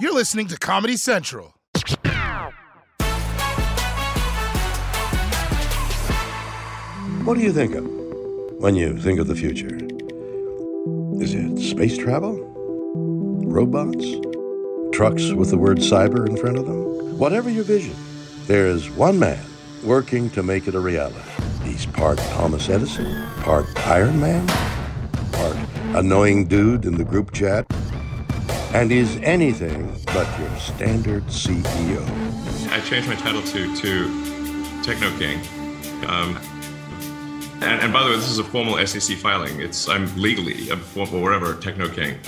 You're listening to Comedy Central. What do you think of when you think of the future? Is it space travel? Robots? Trucks with the word cyber in front of them? Whatever your vision, there is one man working to make it a reality. He's part Thomas Edison, part Iron Man, part annoying dude in the group chat, and is anything but your standard CEO. I changed my title to Technoking. And by the way, this is a formal SEC filing. I'm legally a formal whatever, Technoking.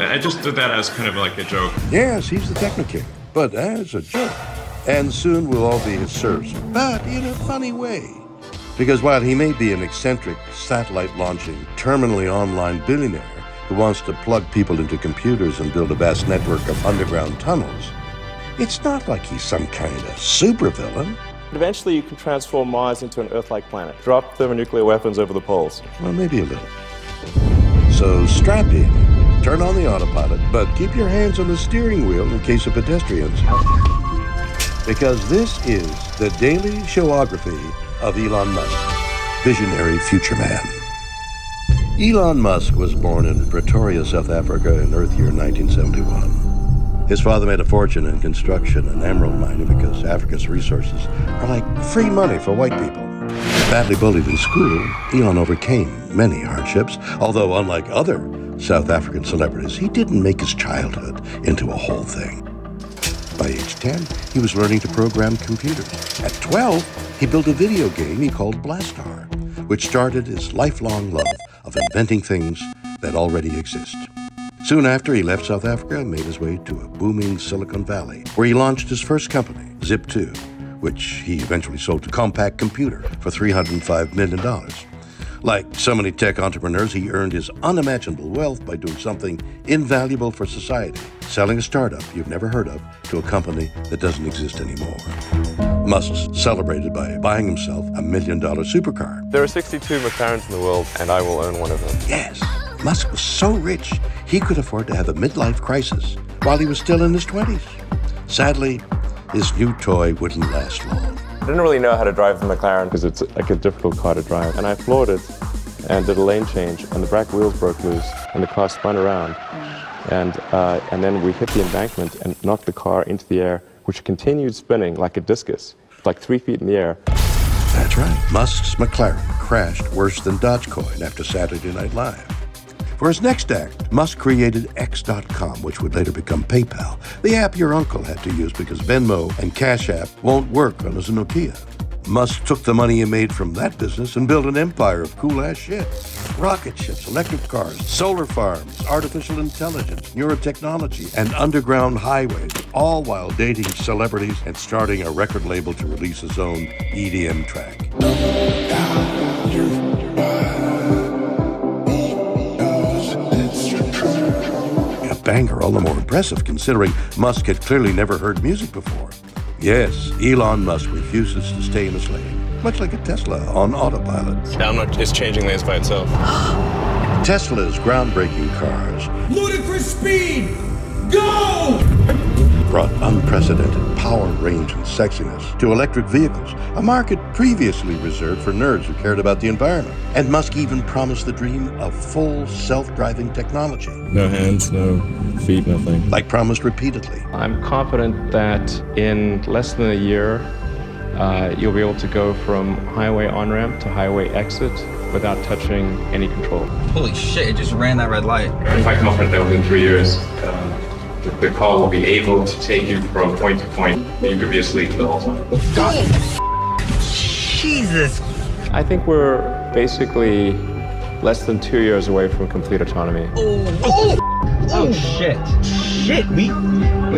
I just did that as kind of like a joke. Yes, he's the Technoking, but as a joke. And soon we'll all be his serfs, but in a funny way. Because while he may be an eccentric, satellite-launching, terminally online billionaire who wants to plug people into computers and build a vast network of underground tunnels, it's not like he's some kind of supervillain. Eventually, you can transform Mars into an Earth-like planet. Drop thermonuclear weapons over the poles. Well, maybe a little. So strap in, turn on the autopilot, but keep your hands on the steering wheel in case of pedestrians. Because this is the daily showography of Elon Musk, visionary future man. Elon Musk was born in Pretoria, South Africa in Earth year 1971. His father made a fortune in construction and emerald mining because Africa's resources are like free money for white people. Badly bullied in school, Elon overcame many hardships, although unlike other South African celebrities, he didn't make his childhood into a whole thing. By age 10, he was learning to program computers. At 12, he built a video game he called Blastar, which started his lifelong love of inventing things that already exist. Soon after, he left South Africa and made his way to a booming Silicon Valley, where he launched his first company, Zip2, which he eventually sold to Compaq Computer for $305 million. Like so many tech entrepreneurs, he earned his unimaginable wealth by doing something invaluable for society, selling a startup you've never heard of to a company that doesn't exist anymore. Musk celebrated by buying himself a $1 million supercar. There are 62 McLarens in the world, and I will own one of them. Yes. Musk was so rich, he could afford to have a midlife crisis while he was still in his 20s. Sadly, his new toy wouldn't last long. I didn't really know how to drive the McLaren because it's like a difficult car to drive. And I floored it and did a lane change, and the back wheels broke loose, and the car spun around. And then we hit the embankment and knocked the car into the air, which continued spinning like a discus, like 3 feet in the air. That's right. Musk's McLaren crashed worse than Dogecoin after Saturday Night Live. For his next act, Musk created X.com, which would later become PayPal, the app your uncle had to use because Venmo and Cash App won't work on his Nokia. Musk took the money he made from that business and built an empire of cool-ass shit. Rocket ships, electric cars, solar farms, artificial intelligence, neurotechnology, and underground highways, all while dating celebrities and starting a record label to release his own EDM track. Banger, all the more impressive considering Musk had clearly never heard music before. Yes, Elon Musk refuses to stay in his lane, much like a Tesla on autopilot. It's changing lanes by itself. Tesla's groundbreaking cars. Ludicrous speed, go! brought unprecedented power, range, and sexiness to electric vehicles, a market previously reserved for nerds who cared about the environment. And Musk even promised the dream of full self-driving technology. No hands, no feet, nothing. Like promised repeatedly. I'm confident that in less than a year, you'll be able to go from highway on-ramp to highway exit without touching any control. Holy shit, it just ran that red light. I'm quite confident that within 3 years, the car will be able to take you from point to point. You could be asleep the whole time. God. Jesus. I think we're basically less than 2 years away from complete autonomy. Oh, shit. Shit, we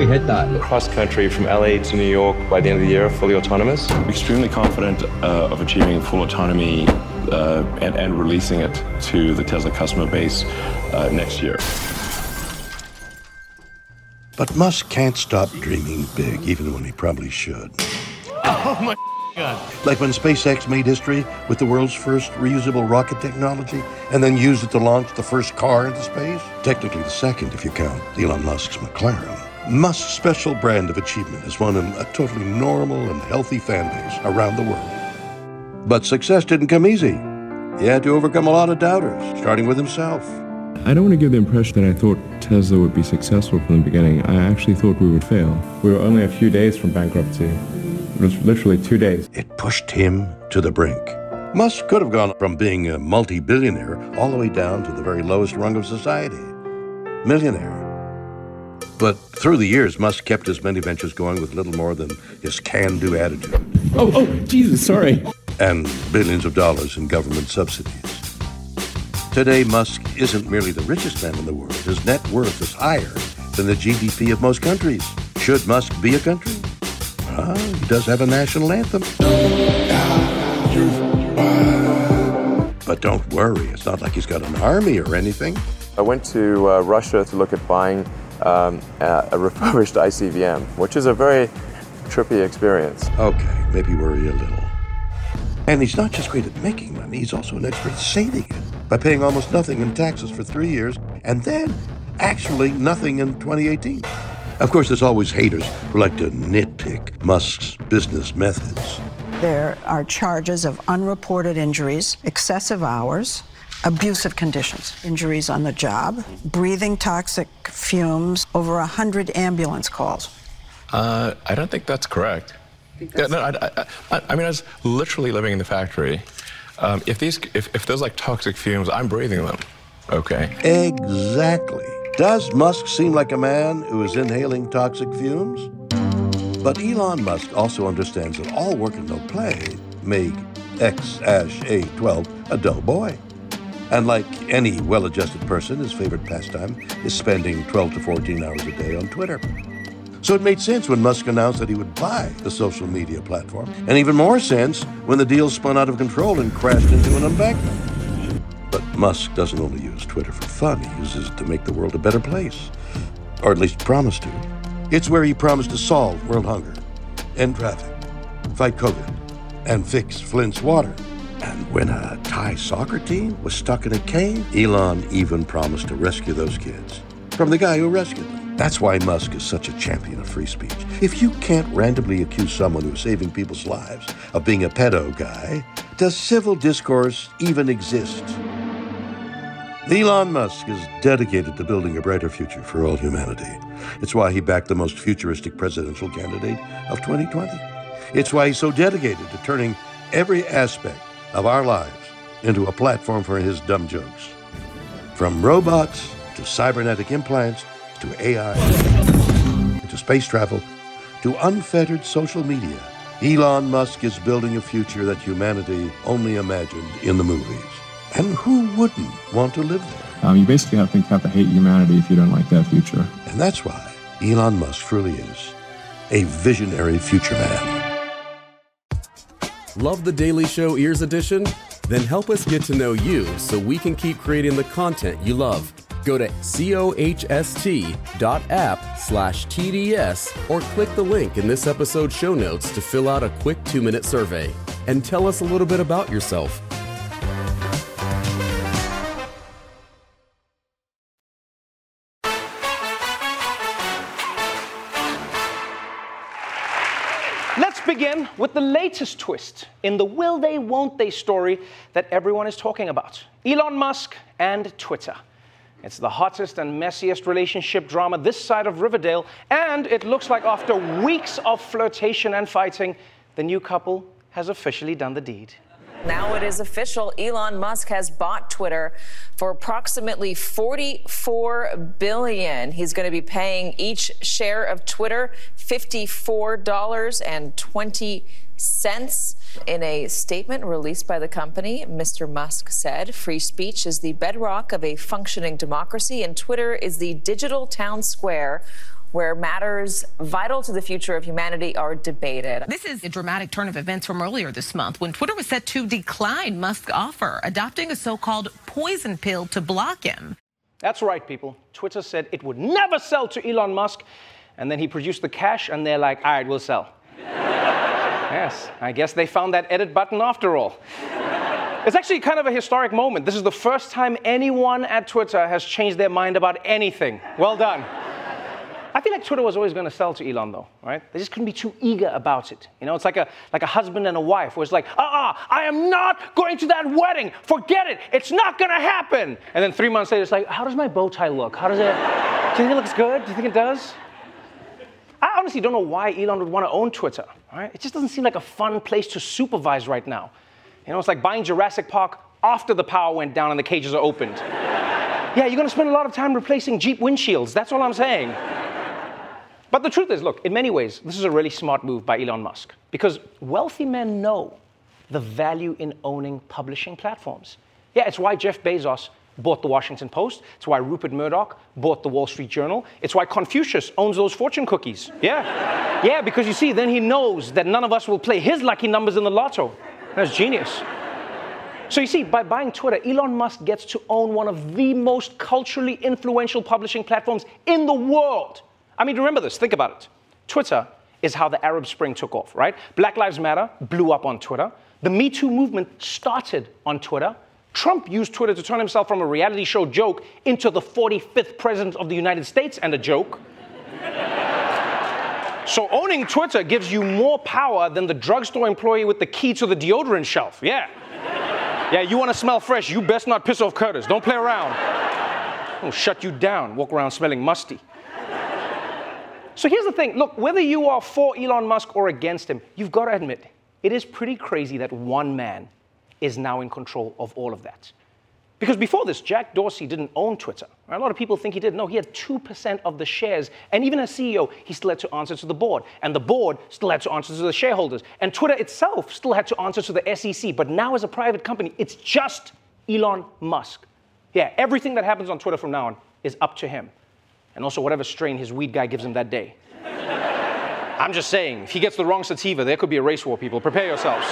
hit that. Cross country from LA to New York by the end of the year, fully autonomous. Extremely confident of achieving full autonomy and releasing it to the Tesla customer base next year. But Musk can't stop dreaming big, even when he probably should. Oh my God. Like when SpaceX made history with the world's first reusable rocket technology and then used it to launch the first car into space. Technically the second, if you count Elon Musk's McLaren. Musk's special brand of achievement has won him a totally normal and healthy fan base around the world. But success didn't come easy. He had to overcome a lot of doubters, starting with himself. I don't want to give the impression that I thought Tesla would be successful from the beginning. I actually thought we would fail. We were only a few days from bankruptcy. It was literally 2 days. It pushed him to the brink. Musk could have gone from being a multi-billionaire all the way down to the very lowest rung of society, millionaire. But through the years, Musk kept his many ventures going with little more than his can-do attitude. Oh, Jesus, sorry. And billions of dollars in government subsidies. Today, Musk isn't merely the richest man in the world. His net worth is higher than the GDP of most countries. Should Musk be a country? Well, he does have a national anthem. But don't worry, it's not like he's got an army or anything. I went to Russia to look at buying a refurbished ICBM, which is a very trippy experience. Okay, maybe worry a little. And he's not just great at making money, he's also an expert at saving it. By paying almost nothing in taxes for 3 years, and then actually nothing in 2018. Of course, there's always haters who like to nitpick Musk's business methods. There are charges of unreported injuries, excessive hours, abusive conditions, injuries on the job, breathing toxic fumes, over 100 ambulance calls. I don't think that's correct. I mean, I was literally living in the factory. If there's like toxic fumes, I'm breathing them, okay? Exactly. Does Musk seem like a man who is inhaling toxic fumes? But Elon Musk also understands that all work and no play make X-A-12 a dull boy. And like any well-adjusted person, his favorite pastime is spending 12 to 14 hours a day on Twitter. So it made sense when Musk announced that he would buy the social media platform, and even more sense when the deal spun out of control and crashed into an embankment. But Musk doesn't only use Twitter for fun, he uses it to make the world a better place, or at least promised to. It's where he promised to solve world hunger, end traffic, fight COVID, and fix Flint's water. And when a Thai soccer team was stuck in a cave, Elon even promised to rescue those kids from the guy who rescued them. That's why Musk is such a champion of free speech. If you can't randomly accuse someone who's saving people's lives of being a pedo guy, does civil discourse even exist? Elon Musk is dedicated to building a brighter future for all humanity. It's why he backed the most futuristic presidential candidate of 2020. It's why he's so dedicated to turning every aspect of our lives into a platform for his dumb jokes. From robots to cybernetic implants, to AI, to space travel, to unfettered social media, Elon Musk is building a future that humanity only imagined in the movies. And who wouldn't want to live there? You basically have to hate humanity if you don't like that future. And that's why Elon Musk truly is a visionary future man. Love The Daily Show Ears Edition? Then help us get to know you so we can keep creating the content you love. Go to cohst.app/TDS or click the link in this episode's show notes to fill out a quick 2-minute survey and tell us a little bit about yourself. Let's begin with the latest twist in the will they, won't they story that everyone is talking about. Elon Musk and Twitter. It's the hottest and messiest relationship drama this side of Riverdale, and it looks like after weeks of flirtation and fighting, the new couple has officially done the deed. Now it is official. Elon Musk has bought Twitter for approximately $44 billion. He's going to be paying each share of Twitter $54.20. In a statement released by the company, Mr. Musk said, "Free speech is the bedrock of a functioning democracy, and Twitter is the digital town square where matters vital to the future of humanity are debated." This is a dramatic turn of events from earlier this month when Twitter was set to decline Musk's offer, adopting a so-called poison pill to block him. That's right, people. Twitter said it would never sell to Elon Musk, and then he produced the cash, and they're like, all right, we'll sell. Yes, I guess they found that edit button after all. It's actually kind of a historic moment. This is the first time anyone at Twitter has changed their mind about anything. Well done. I feel like Twitter was always going to sell to Elon, though, right? They just couldn't be too eager about it. You know, it's like a husband and a wife where it's like, I am not going to that wedding. Forget it. It's not going to happen. And then 3 months later, it's like, how does my bow tie look? How does it? Do you think it looks good? Do you think it does? I honestly don't know why Elon would want to own Twitter, right? It just doesn't seem like a fun place to supervise right now. You know, it's like buying Jurassic Park after the power went down and the cages are opened. Yeah, you're going to spend a lot of time replacing Jeep windshields. That's all I'm saying. But the truth is, look, in many ways, this is a really smart move by Elon Musk, because wealthy men know the value in owning publishing platforms. Yeah, it's why Jeff Bezos bought the Washington Post. It's why Rupert Murdoch bought the Wall Street Journal. It's why Confucius owns those fortune cookies. Yeah, yeah, because you see, then he knows that none of us will play his lucky numbers in the lotto. That's genius. So you see, by buying Twitter, Elon Musk gets to own one of the most culturally influential publishing platforms in the world. I mean, remember this, think about it. Twitter is how the Arab Spring took off, right? Black Lives Matter blew up on Twitter. The Me Too movement started on Twitter. Trump used Twitter to turn himself from a reality show joke into the 45th president of the United States and a joke. So owning Twitter gives you more power than the drugstore employee with the key to the deodorant shelf, yeah. Yeah, you want to smell fresh, you best not piss off Curtis. Don't play around. I'll shut you down, walk around smelling musty. So here's the thing, look, whether you are for Elon Musk or against him, you've got to admit, it is pretty crazy that one man is now in control of all of that. Because before this, Jack Dorsey didn't own Twitter. A lot of people think he did. No, he had 2% of the shares. And even as CEO, he still had to answer to the board. And the board still had to answer to the shareholders. And Twitter itself still had to answer to the SEC. But now as a private company, it's just Elon Musk. Yeah, everything that happens on Twitter from now on is up to him. And also whatever strain his weed guy gives him that day. I'm just saying, if he gets the wrong sativa, there could be a race war, people. Prepare yourselves.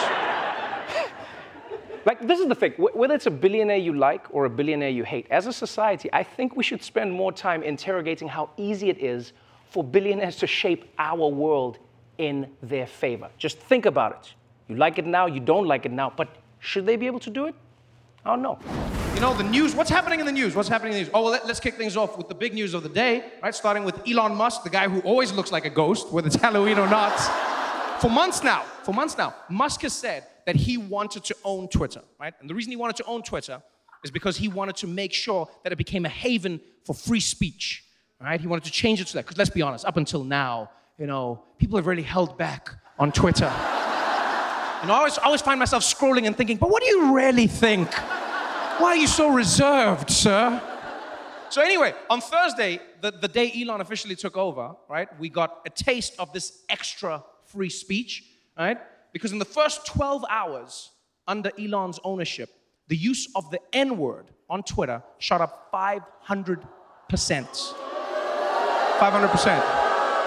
Like, this is the thing. Whether it's a billionaire you like or a billionaire you hate, as a society, I think we should spend more time interrogating how easy it is for billionaires to shape our world in their favor. Just think about it. You like it now, you don't like it now, but should they be able to do it? I don't know. You know, the news, what's happening in the news? What's happening in the news? Oh, well, let's kick things off with the big news of the day, right? Starting with Elon Musk, the guy who always looks like a ghost, whether it's Halloween or not. For months now, Musk has said that he wanted to own Twitter, right? And the reason he wanted to own Twitter is because he wanted to make sure that it became a haven for free speech, right? He wanted to change it to that, because let's be honest, up until now, you know, people have really held back on Twitter. And I always find myself scrolling and thinking, but what do you really think? Why are you so reserved, sir? So anyway, on Thursday, the day Elon officially took over, right, we got a taste of this extra free speech, right? Because in the first 12 hours under Elon's ownership, the use of the N-word on Twitter shot up 500%. 500%.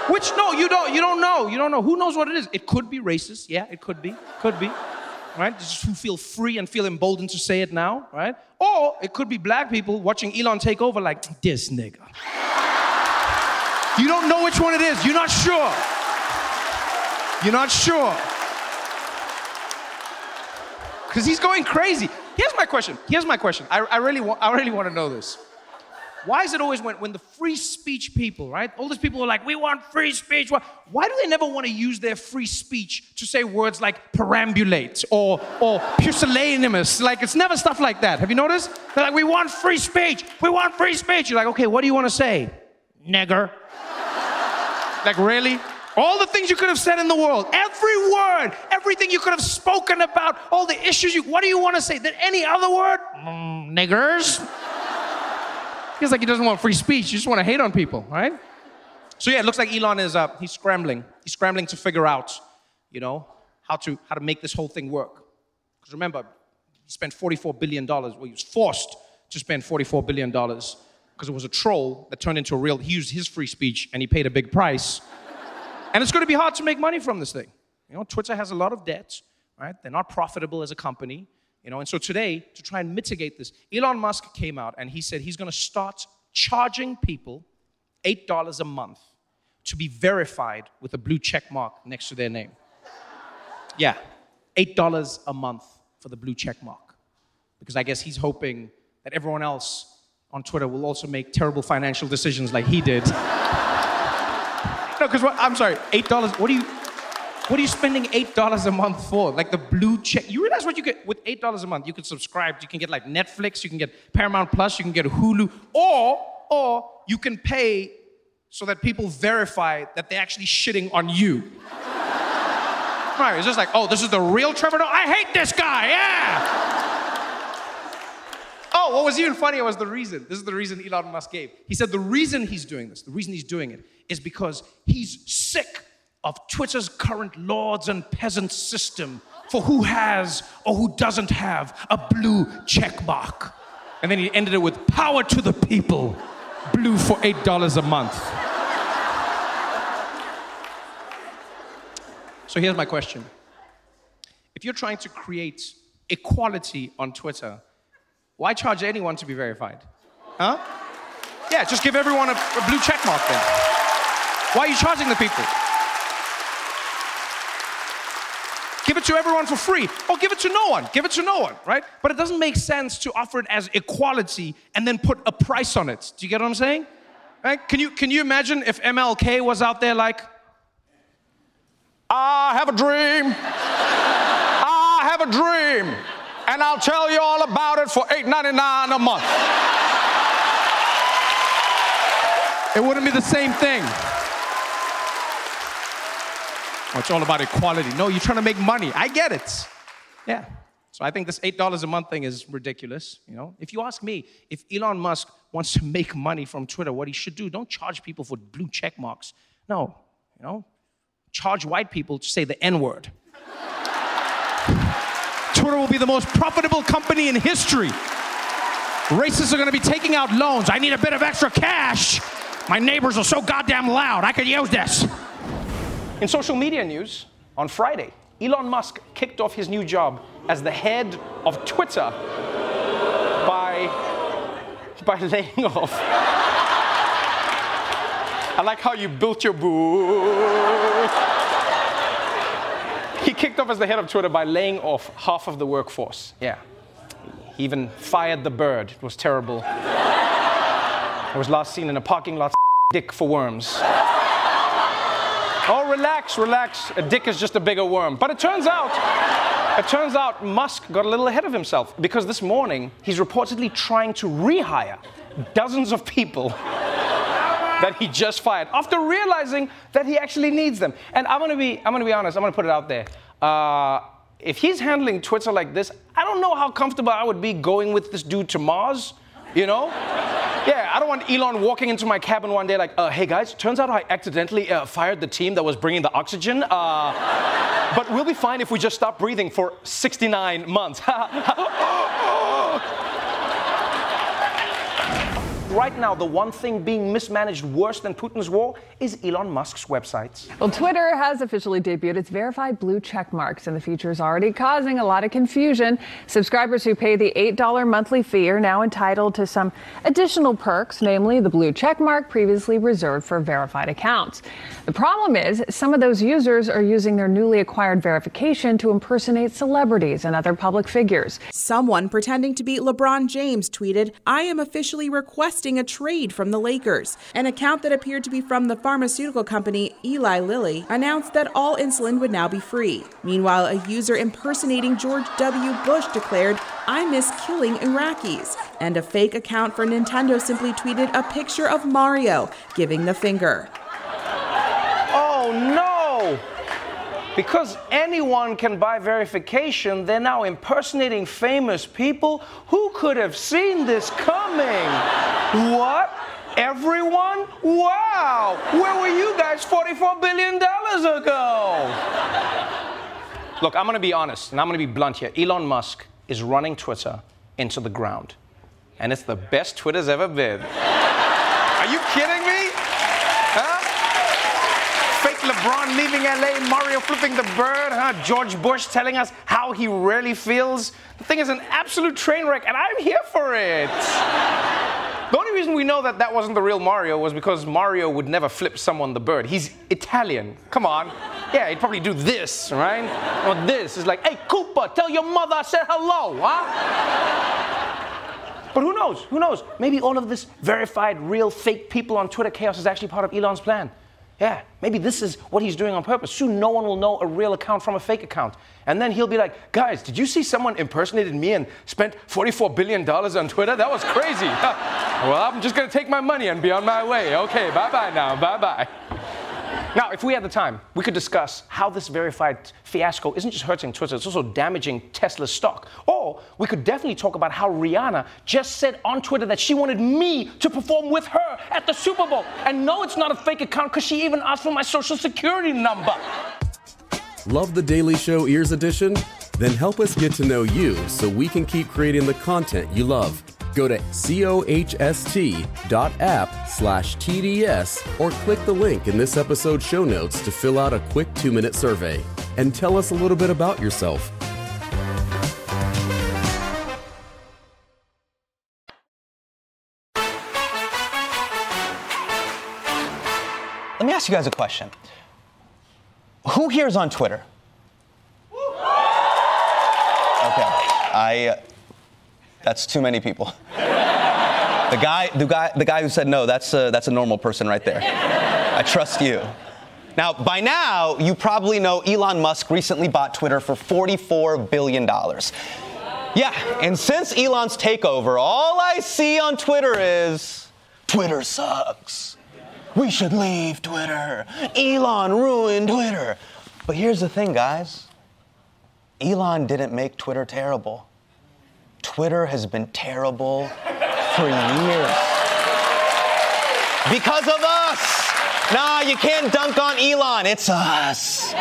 Which, no, you don't know. Who knows what it is? It could be racist, yeah, it could be. Right? Just who feel free and feel emboldened to say it now, right? Or it could be black people watching Elon take over like, this nigga. You don't know which one it is. You're not sure. You're not sure. Because he's going crazy. Here's my question. I really want to know this. Why is it always when the free speech people, right? All these people are like, we want free speech. Why do they never want to use their free speech to say words like perambulate or pusillanimous? Like, it's never stuff like that. Have you noticed? They're like, we want free speech. We want free speech. You're like, okay, what do you want to say? Nigger. Like, really? All the things you could have said in the world, every word, everything you could have spoken about, all the issues you, what do you want to say? Then any other word? Niggers. Feels like he doesn't want free speech. You just want to hate on people, right? So yeah, it looks like Elon is he's scrambling. He's scrambling to figure out, you know, how to make this whole thing work. Because remember, he spent $44 billion. Well, he was forced to spend $44 billion because it was a troll that turned into a real. He used his free speech and he paid a big price. And it's going to be hard to make money from this thing. You know, Twitter has a lot of debt, right? They're not profitable as a company. You know, and so today, to try and mitigate this, Elon Musk came out and he said he's going to start charging people $8 a month to be verified with a blue check mark next to their name. Yeah, $8 a month for the blue check mark. Because I guess he's hoping that everyone else on Twitter will also make terrible financial decisions like he did. No, because I'm sorry, $8, what are you spending $8 a month for? Like the blue check. You realize what you get with $8 a month? You can subscribe. You can get like Netflix. You can get Paramount Plus. You can get Hulu. Or you can pay so that people verify that they're actually shitting on you. Right? It's just like, oh, this is the real Trevor Noah. I hate this guy. Yeah. Oh, what was even funnier was the reason. This is the reason Elon Musk gave. He said the reason he's doing this, the reason he's doing it, is because he's sick of Twitter's current lords and peasants system for who has or who doesn't have a blue check mark. And then he ended it with power to the people, blue for $8 a month. So here's my question. If you're trying to create equality on Twitter, why charge anyone to be verified? Huh? Yeah, just give everyone a blue check mark then. Why are you charging the people? Give it to everyone for free, or give it to no one. Give it to no one, right? But it doesn't make sense to offer it as equality and then put a price on it. Do you get what I'm saying? Right? Can you imagine if MLK was out there like, I have a dream. I have a dream. And I'll tell you all about it for $8.99 a month. It wouldn't be the same thing. Oh, it's all about equality. No, you're trying to make money. I get it. Yeah. So I think this $8 a month thing is ridiculous. You know, if you ask me, if Elon Musk wants to make money from Twitter, what he should do, don't charge people for blue check marks. No, you know, charge white people to say the N-word. Twitter will be the most profitable company in history. Racists are going to be taking out loans. I need a bit of extra cash. My neighbors are so goddamn loud. I could use this. In social media news, on Friday, Elon Musk kicked off his new job as the head of Twitter by laying off. I like how you built your booth. He kicked off as the head of Twitter by laying off half of the workforce. Yeah. He even fired the bird. It was terrible. It was last seen in a parking lot, dick for worms. Oh, relax, relax. A dick is just a bigger worm. But it turns out Musk got a little ahead of himself, because this morning he's reportedly trying to rehire dozens of people that he just fired after realizing that he actually needs them. And I'm gonna be honest. I'm gonna put it out there. If he's handling Twitter like this, I don't know how comfortable I would be going with this dude to Mars. You know? Yeah, I don't want Elon walking into my cabin one day like, hey guys, turns out I accidentally fired the team that was bringing the oxygen. But we'll be fine if we just stop breathing for 69 months. Right now, the one thing being mismanaged worse than Putin's war is Elon Musk's websites. Well, Twitter has officially debuted its verified blue check marks, and the feature is already causing a lot of confusion. Subscribers who pay the $8 monthly fee are now entitled to some additional perks, namely the blue check mark previously reserved for verified accounts. The problem is some of those users are using their newly acquired verification to impersonate celebrities and other public figures. Someone pretending to be LeBron James tweeted, I am officially requesting requesting a trade from the Lakers. An account that appeared to be from the pharmaceutical company Eli Lilly announced that all insulin would now be free. Meanwhile, a user impersonating George W. Bush declared, "I miss killing Iraqis." And a fake account for Nintendo simply tweeted a picture of Mario giving the finger. Oh no! Because anyone can buy verification, they're now impersonating famous people. Who could have seen this coming? What? Everyone? Wow! Where were you guys $44 billion ago? Look, I'm going to be honest, and I'm going to be blunt here. Elon Musk is running Twitter into the ground. And it's the best Twitter's ever been. Are you kidding me? Huh? Fake LeBron leaving LA, Mario flipping the bird, huh? George Bush telling us how he really feels. The thing is an absolute train wreck, and I'm here for it. The only reason we know that that wasn't the real Mario was because Mario would never flip someone the bird. He's Italian. Come on. Yeah, he'd probably do this, right? Or this. It's like, hey, Koopa, tell your mother I said hello, huh? But who knows? Who knows? Maybe all of this verified, real, fake people on Twitter chaos is actually part of Elon's plan. Yeah, maybe this is what he's doing on purpose. Soon no one will know a real account from a fake account. And then he'll be like, guys, did you see someone impersonated me and spent $44 billion on Twitter? That was crazy. Well, I'm just going to take my money and be on my way. Okay, bye-bye now, bye-bye. Now, if we had the time, we could discuss how this verified fiasco isn't just hurting Twitter, it's also damaging Tesla's stock. Or we could definitely talk about how Rihanna just said on Twitter that she wanted me to perform with her at the Super Bowl. And no, it's not a fake account because she even asked for my social security number. Love the Daily Show Ears Edition? Then help us get to know you so we can keep creating the content you love. Go to cohst.app/TDS or click the link in this episode's show notes to fill out a quick 2-minute survey and tell us a little bit about yourself. Let me ask you guys a question. Who here is on Twitter? Okay, that's too many people. The guy who said no, that's a normal person right there. I trust you. Now, by now, you probably know Elon Musk recently bought Twitter for $44 billion. Yeah, and since Elon's takeover, all I see on Twitter is, Twitter sucks. We should leave Twitter. Elon ruined Twitter. But here's the thing, guys. Elon didn't make Twitter terrible. Twitter has been terrible for years. Because of us. Nah, you can't dunk on Elon. It's us.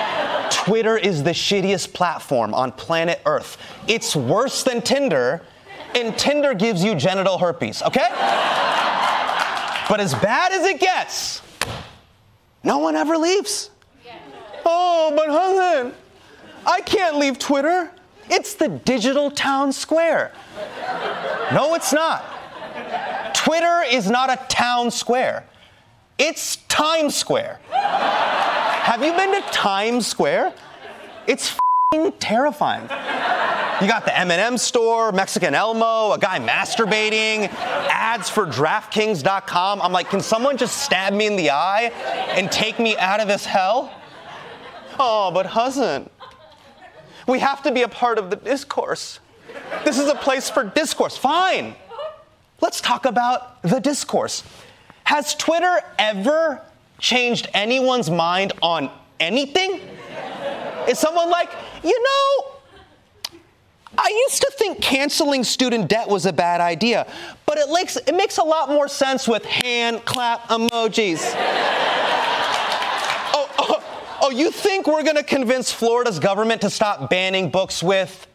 Twitter is the shittiest platform on planet Earth. It's worse than Tinder, and Tinder gives you genital herpes, okay? But as bad as it gets, no one ever leaves. Yeah. Oh, but Helen, I can't leave Twitter. It's the digital town square. No, it's not. Twitter is not a town square. It's Times Square. Have you been to Times Square? It's f***ing terrifying. You got the M&M store, Mexican Elmo, a guy masturbating, ads for DraftKings.com. I'm like, can someone just stab me in the eye and take me out of this hell? Oh, but hasn't. We have to be a part of the discourse. This is a place for discourse. Fine. Let's talk about the discourse. Has Twitter ever changed anyone's mind on anything? Is someone like, you know, I used to think canceling student debt was a bad idea, but it makes a lot more sense with hand clap emojis. Oh, you think we're going to convince Florida's government to stop banning books with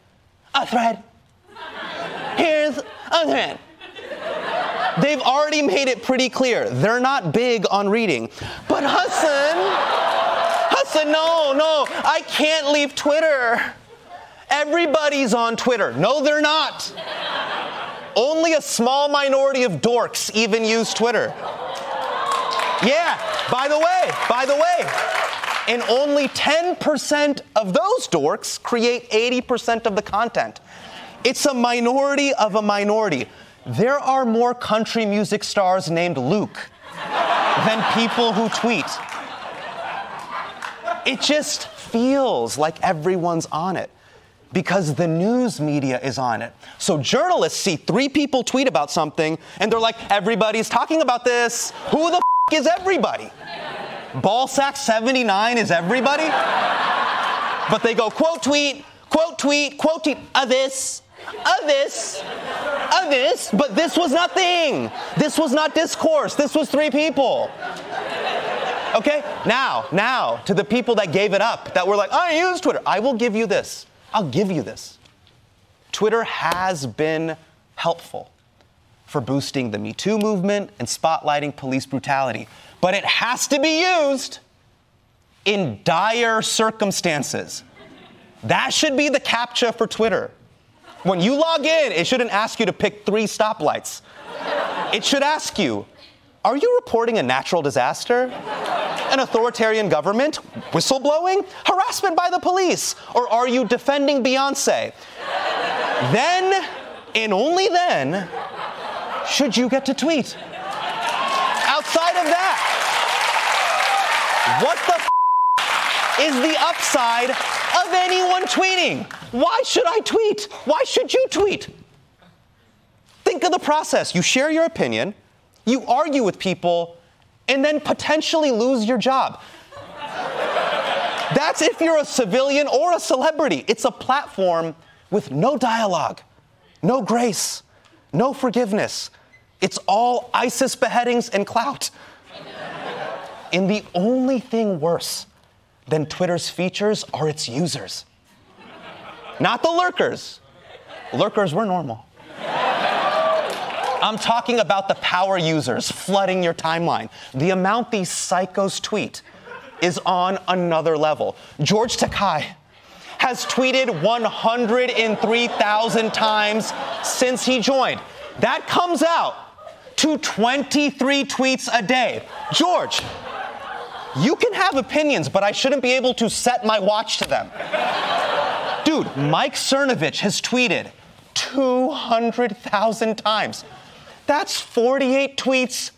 a thread? Here's a thread. They've already made it pretty clear. They're not big on reading. But Hassan, no, I can't leave Twitter. Everybody's on Twitter. No, they're not. Only a small minority of dorks even use Twitter. Yeah, by the way. And only 10% of those dorks create 80% of the content. It's a minority of a minority. There are more country music stars named Luke than people who tweet. It just feels like everyone's on it because the news media is on it. So journalists see three people tweet about something and they're like, everybody's talking about this. Who the f*** is everybody? Ballsack 79 is everybody? But they go, quote tweet, quote tweet, quote tweet, of this, but this was nothing. This was not discourse. This was three people. Okay? Now, to the people that gave it up, that were like, I use Twitter. I will give you this. I'll give you this. Twitter has been helpful for boosting the Me Too movement and spotlighting police brutality. But it has to be used in dire circumstances. That should be the CAPTCHA for Twitter. When you log in, it shouldn't ask you to pick three stoplights. It should ask you, are you reporting a natural disaster? An authoritarian government? Whistleblowing? Harassment by the police? Or are you defending Beyonce? Then, and only then, should you get to tweet. Outside of that, what the is the upside of anyone tweeting? Why should I tweet? Why should you tweet? Think of the process. You share your opinion, you argue with people, and then potentially lose your job. That's if you're a civilian or a celebrity. It's a platform with no dialogue, no grace, no forgiveness. It's all ISIS beheadings and clout. And the only thing worse than Twitter's features are its users. Not the lurkers. Lurkers were normal. I'm talking about the power users flooding your timeline. The amount these psychos tweet is on another level. George Takei has tweeted 103,000 times since he joined. That comes out to 23 tweets a day. George, you can have opinions, but I shouldn't be able to set my watch to them. Dude, Mike Cernovich has tweeted 200,000 times. That's 48 tweets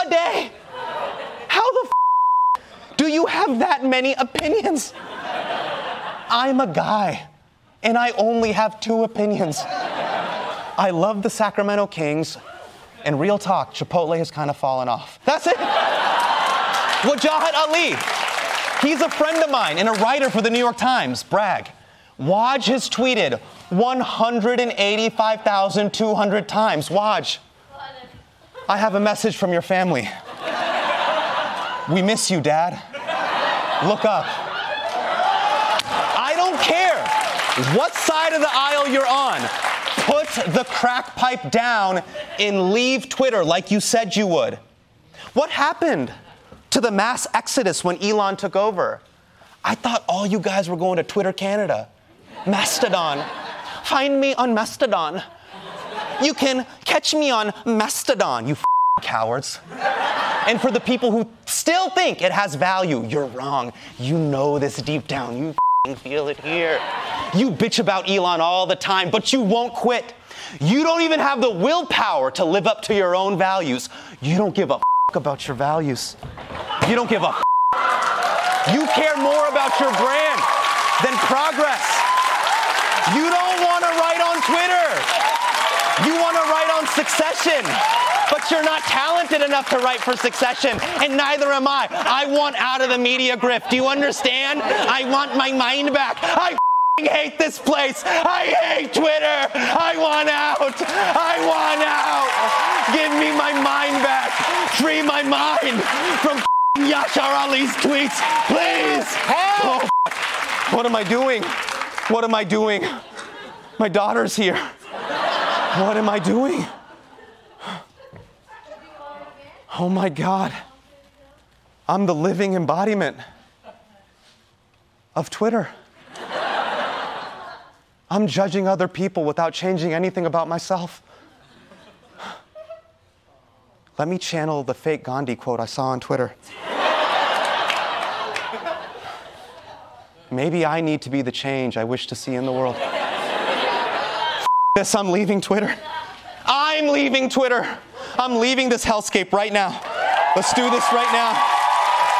a day. How the f do you have that many opinions? I'm a guy, and I only have two opinions. I love the Sacramento Kings, and real talk, Chipotle has kind of fallen off. That's it. Wajahat Ali, he's a friend of mine and a writer for the New York Times, brag. Waj has tweeted 185,200 times. Waj, I have a message from your family. We miss you, Dad. Look up. I don't care what side of the aisle you're on. Put the crack pipe down and leave Twitter like you said you would. What happened to the mass exodus when Elon took over? I thought all you guys were going to Twitter Canada. Mastodon. Find me on Mastodon. You can catch me on Mastodon, you cowards. And for the people who still think it has value, you're wrong. You know this deep down. You feel it here. You bitch about Elon all the time, but you won't quit. You don't even have the willpower to live up to your own values. You don't give a about your values. You don't give a You care more about your brand than progress. You don't want to write on Twitter. You want to write on Succession, but you're not talented enough to write for Succession, and neither am I. I want out of the media grift. Do you understand? I want my mind back. I hate this place. I hate Twitter. I want out. I want out. Give me my mind back. Free my mind from Yashar Ali's tweets, please. Help. Oh, what am I doing? What am I doing? My daughter's here. What am I doing? Oh my God. I'm the living embodiment of Twitter. I'm judging other people without changing anything about myself. Let me channel the fake Gandhi quote I saw on Twitter. Maybe I need to be the change I wish to see in the world. F*** this, I'm leaving Twitter. I I'm leaving Twitter. I'm leaving this hellscape right now. Let's do this right now.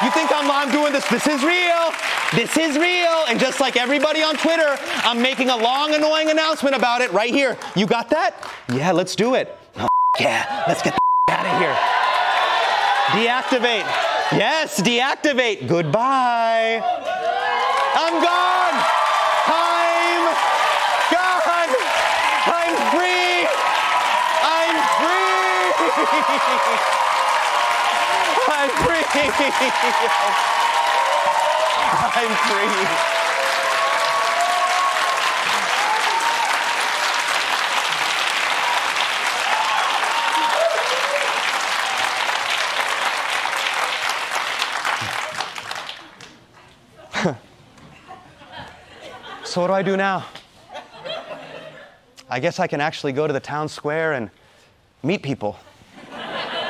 You think I'm doing this? This is real. This is real. And just like everybody on Twitter, I'm making a long, annoying announcement about it right here. You got that? Yeah, let's do it. Oh, yeah, let's get the out of here. Deactivate. Yes, deactivate. Goodbye. I'm gone. I'm gone. I'm free. I'm free. I'm free. I'm free. So what do I do now? I guess I can actually go to the town square and meet people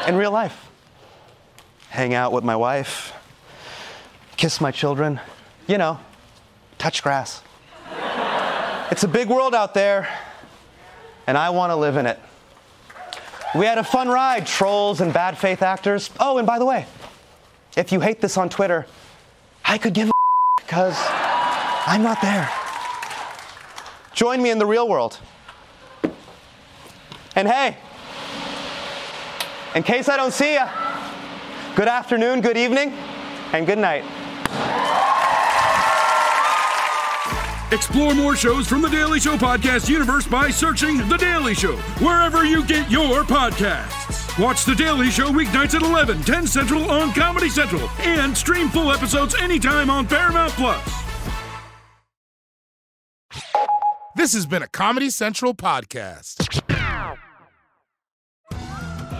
in real life. Hang out with my wife, kiss my children, you know, touch grass. It's a big world out there, and I want to live in it. We had a fun ride, trolls and bad faith actors. Oh, and by the way, if you hate this on Twitter, I could give a because I'm not there. Join me in the real world. And hey, in case I don't see you, good afternoon, good evening, and good night. Explore more shows from The Daily Show podcast universe by searching The Daily Show wherever you get your podcasts. Watch The Daily Show weeknights at 11, 10 Central on Comedy Central, and stream full episodes anytime on Paramount+. This has been a Comedy Central podcast.